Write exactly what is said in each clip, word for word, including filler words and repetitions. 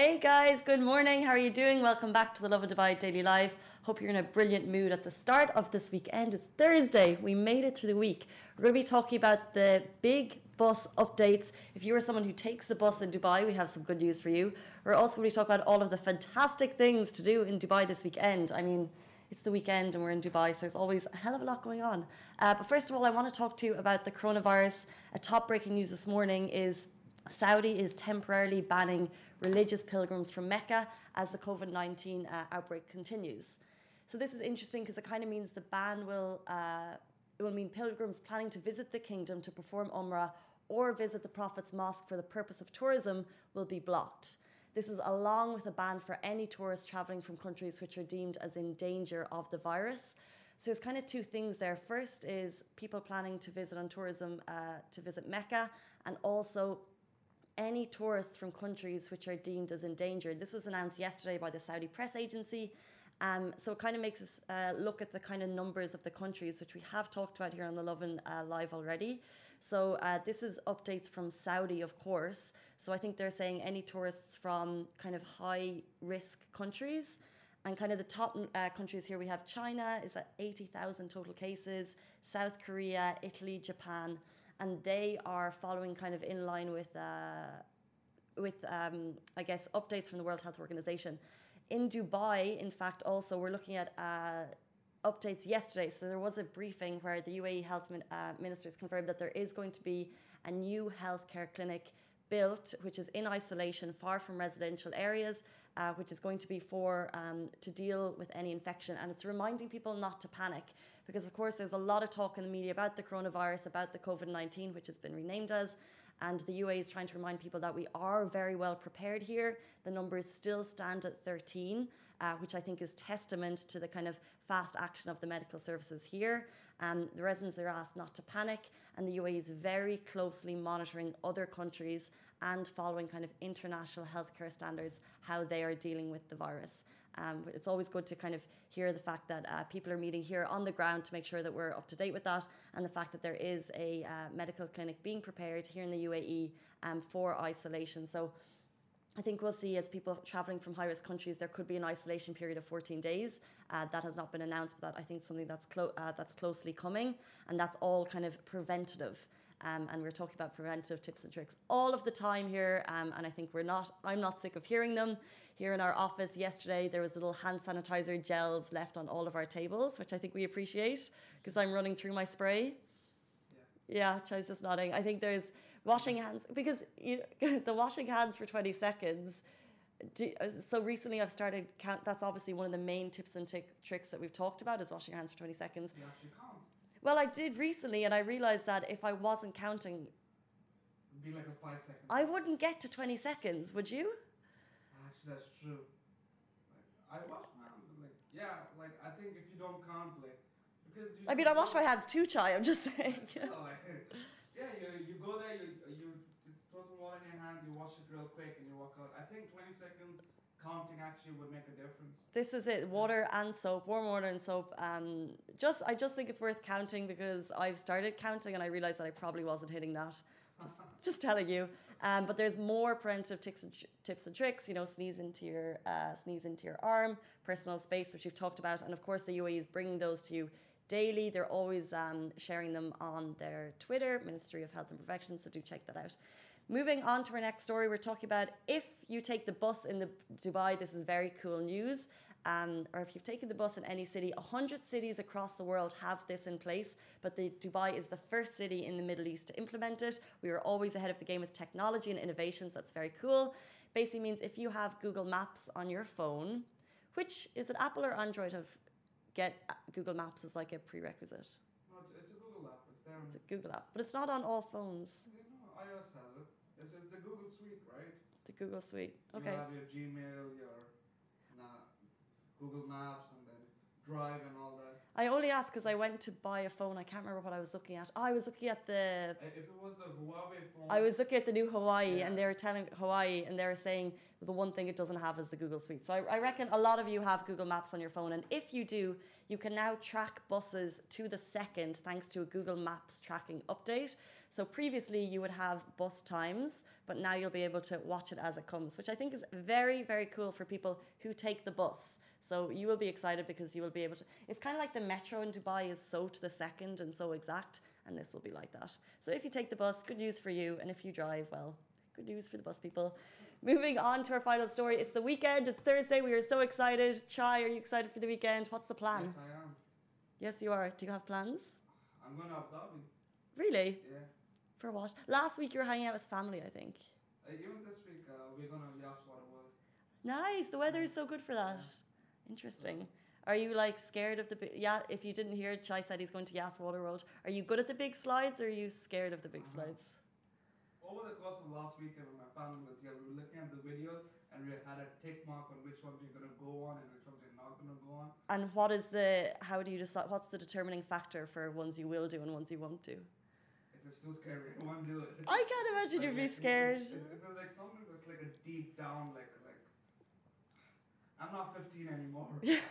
Hey guys, good morning. How are you doing? Welcome back to the Love and Dubai Daily Live. Hope you're in a brilliant mood at the start of this weekend. It's Thursday. We made it through the week. We're going to be talking about the big bus updates. If you are someone who takes the bus in Dubai, we have some good news for you. We're also going to talk about all of the fantastic things to do in Dubai this weekend. I mean, it's the weekend and we're in Dubai, so there's always a hell of a lot going on. Uh, but first of all, I want to talk to you about the coronavirus. A top breaking news this morning is Saudi is temporarily banning religious pilgrims from Mecca as the COVID nineteen uh, outbreak continues. So this is interesting because it kind of means the ban will, uh, it will mean pilgrims planning to visit the kingdom to perform Umrah or visit the Prophet's Mosque for the purpose of tourism will be blocked. This is along with a ban for any tourists traveling from countries which are deemed as in danger of the virus. So there's kind of two things there. First is people planning to visit on tourism uh, to visit Mecca, and also any tourists from countries which are deemed as endangered. This was announced yesterday by the Saudi press agency. Um, so it kind of makes us uh, look at the kind of numbers of the countries, which we have talked about here on the Lovin' uh, Live already. So uh, this is updates from Saudi, of course. So I think they're saying any tourists from kind of high-risk countries. And kind of the top uh, countries here, we have China is at eighty thousand total cases, South Korea, Italy, Japan. And they are following kind of in line with, uh, with um, I guess, updates from the World Health Organization. In Dubai, in fact, also, we're looking at Uh, updates yesterday. So there was a briefing where the U A E health min, uh, ministers confirmed that there is going to be a new healthcare clinic built, which is in isolation, far from residential areas, uh, which is going to be for um, to deal with any infection. And it's reminding people not to panic because, of course, there's a lot of talk in the media about the coronavirus, about the COVID nineteen, which has been renamed as. And the U A E is trying to remind people that we are very well prepared here. The numbers still stand at thirteen, uh, which I think is testament to the kind of fast action of the medical services here. Um, the residents are asked not to panic, and the U A E is very closely monitoring other countries and following kind of international healthcare standards, how they are dealing with the virus. Um, but it's always good to kind of hear the fact that uh, people are meeting here on the ground to make sure that we're up to date with that, and the fact that there is a uh, medical clinic being prepared here in the U A E um, for isolation. So I think we'll see as people traveling from high-risk countries, there could be an isolation period of fourteen days. Uh, that has not been announced, but that I think is something that's, clo uh, that's closely coming, and that's all kind of preventative. Um, and we're talking about preventative tips and tricks all of the time here, um, and I think we're not, I'm not sick of hearing them. Here in our office yesterday, there was little hand sanitizer gels left on all of our tables, which I think we appreciate, because I'm running through my spray. Yeah, yeah, Chai's just nodding. I think there's washing hands, because you know, the washing hands for twenty seconds, do, so recently I've started, count, that's obviously one of the main tips and tricks that we've talked about, is washing hands for twenty seconds. You actually can't. Well, I did recently, and I realised that if I wasn't counting, it'd be like a five second. I wouldn't get to twenty seconds, would you? Actually, that's true. Like, I wash my hands. Like, yeah, like I think if you don't count, like, because you I mean, I wash my hands too, Chai. I'm just saying. Yeah, like, yeah you you go there, you you throw some water in your hand, you wash it real quick, and you walk out. I think twenty seconds. Counting actually would make a difference. This is it, water and soap, warm water and soap. Um, just, I just think it's worth counting, because I've started counting and I realised that I probably wasn't hitting that. Just, just telling you. Um, but there's more preventative tips and, tips and tricks. You know, sneeze into your uh, sneeze into your arm, personal space, which you've talked about, and of course the U A E is bringing those to you daily. They're always um, sharing them on their Twitter, Ministry of Health and Prevention. So do check that out. Moving on to our next story, we're talking about if you take the bus in the Dubai, this is very cool news, um, or if you've taken the bus in any city, one hundred cities across the world have this in place, but the Dubai is the first city in the Middle East to implement it. We are always ahead of the game with technology and innovations, that's very cool. Basically means if you have Google Maps on your phone, which is it Apple or Android have get Google Maps as like a prerequisite? No, it's, it's a Google app. It's, down. It's a Google app, but it's not on all phones. Yeah, no, iOS has it. It's, it's the Google Suite, right? The Google Suite. Okay. You have your Gmail, your nah, Google Maps, and then Drive and all that. I only asked because I went to buy a phone. I can't remember what I was looking at. Oh, I was looking at the. If it was a Huawei phone. I was looking at the new Hawaii, yeah. and they were telling Hawaii, and they were saying the one thing it doesn't have is the Google Suite. So I, I reckon a lot of you have Google Maps on your phone, and if you do, you can now track buses to the second thanks to a Google Maps tracking update. So previously you would have bus times, but now you'll be able to watch it as it comes, which I think is very, very cool for people who take the bus. So you will be excited because you will be able to, it's kind of like the metro in Dubai is so to the second and so exact, and this will be like that. So if you take the bus, good news for you, and if you drive, well, good news for the bus people. Moving on to our final story. It's the weekend, it's Thursday, we are so excited. Chai, are you excited for the weekend? What's the plan? Yes, I am. Yes, you are. Do you have plans? I'm going to Abu Dhabi. Really? Yeah. For what? Last week you were hanging out with family, I think. Uh, even this week, uh, we're going to Yas Waterworld. Nice, the weather is so good for that. Yeah. Interesting. Are you like scared of the big, yeah, if you didn't hear it, Chai said he's going to Yas Waterworld. Are you good at the big slides or are you scared of the big uh-huh. slides? Over the course of last weekend when my family was here, we were looking at the videos and we had a tick mark on which ones you're going to go on and which ones you're not going to go on. And what is the, how do you decide, what's the determining factor for ones you will do and ones you won't do? If it's too scary, I won't do it. I can't imagine like, you'd be scared. It, it, it was like something that's like a deep down, like, like, I'm not fifteen anymore. Yeah.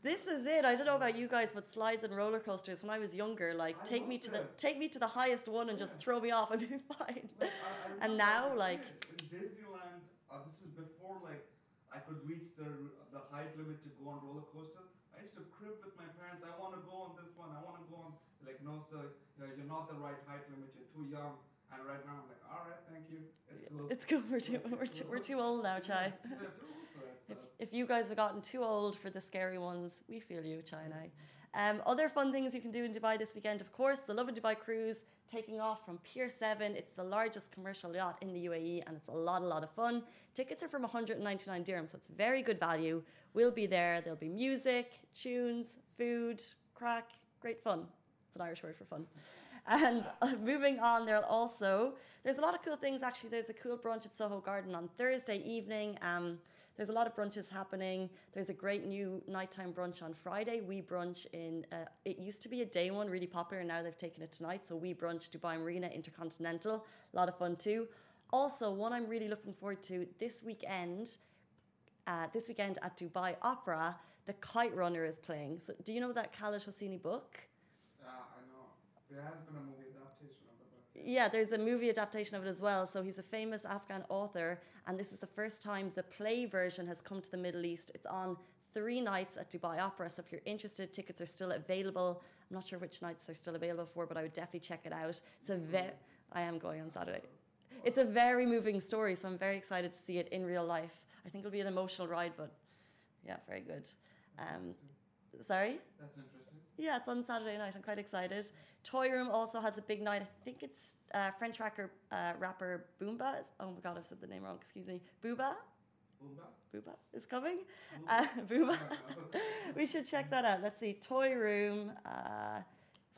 This is it. I don't know about you guys, but slides and roller coasters. When I was younger, like I take me to it. the take me to the highest one and yeah. just throw me off and be fine. Like, I, I and now, I like in Disneyland, uh, this is before like I could reach the the height limit to go on roller coaster. I used to crib with my parents. I want to go on this one. I want to go on. Like no, sir, you're not the right height limit. You're too young. And right now I'm like, all right, thank you. It's cool. It's cool. We're too, we're too, we're too old now, Chai. if, if you guys have gotten too old for the scary ones, we feel you, Chai and I. Um, other fun things you can do in Dubai this weekend, of course, the Lovin' Dubai cruise taking off from Pier seven. It's the largest commercial yacht in the U A E and it's a lot, a lot of fun. Tickets are from one hundred ninety-nine dirham, so it's very good value. We'll be there. There'll be music, tunes, food, crack, great fun. It's an Irish word for fun. And uh, moving on, there'll also, there's a lot of cool things actually. There's a cool brunch at Soho Garden on Thursday evening. Um, there's a lot of brunches happening. There's a great new nighttime brunch on Friday, We Brunch in, uh, it used to be a day one, really popular, and now they've taken it tonight. So We Brunch, Dubai Marina, Intercontinental, a lot of fun too. Also, one I'm really looking forward to this weekend, uh, this weekend at Dubai Opera, the Kite Runner is playing. So do you know that Khaled Hosseini book? Yeah, uh, I know. There has been a movie adaptation of the book. Yeah, there's a movie adaptation of it as well. So he's a famous Afghan author, and this is the first time the play version has come to the Middle East. It's on three nights at Dubai Opera. So if you're interested, tickets are still available. I'm not sure which nights they're still available for, but I would definitely check it out. It's a ve- I am going on Saturday. It's a very moving story, so I'm very excited to see it in real life. I think it'll be an emotional ride, but yeah, very good. Um, Sorry? That's interesting. Yeah, it's on Saturday night. I'm quite excited. Toy Room also has a big night. I think it's uh, French rapper, uh, rapper Booba. Oh my God, I've said the name wrong. Excuse me. Booba? Booba? Booba is coming. Booba. Uh, Booba. We should check that out. Let's see. Toy Room. Uh,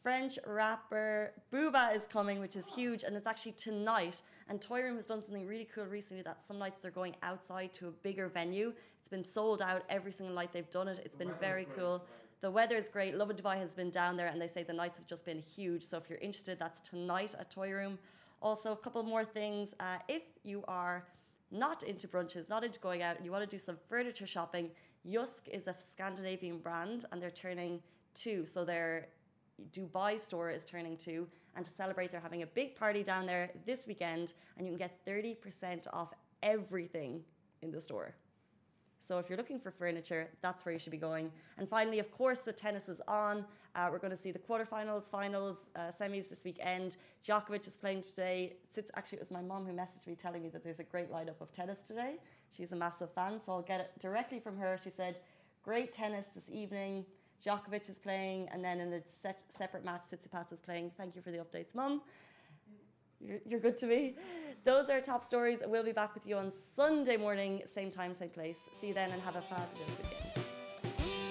French rapper Booba is coming, which is huge, and it's actually tonight. And Toy Room has done something really cool recently that some nights they're going outside to a bigger venue. It's been sold out every single night they've done it. It's been very cool. The weather is great. Lovin' Dubai has been down there, and they say the nights have just been huge. So if you're interested, that's tonight at Toy Room. Also, a couple more things. Uh, if you are not into brunches, not into going out, and you want to do some furniture shopping, Yusk is a Scandinavian brand, and they're turning two. So they're... Dubai store is turning two, and to celebrate they're having a big party down there this weekend, and you can get thirty percent off everything in the store. So if you're looking for furniture, that's where you should be going. And finally, of course, the tennis is on. Uh, we're going to see the quarterfinals, finals, uh, semis this weekend. Djokovic is playing today. Since actually it was my mom who messaged me telling me that there's a great lineup of tennis today. She's a massive fan, so I'll get it directly from her. She said, great tennis this evening. Djokovic is playing, and then in a se- separate match, Sitsupas is playing. Thank you for the updates, Mum. You're, you're good to me. Those are top stories. We'll be back with you on Sunday morning, same time, same place. See you then, and have a fabulous weekend.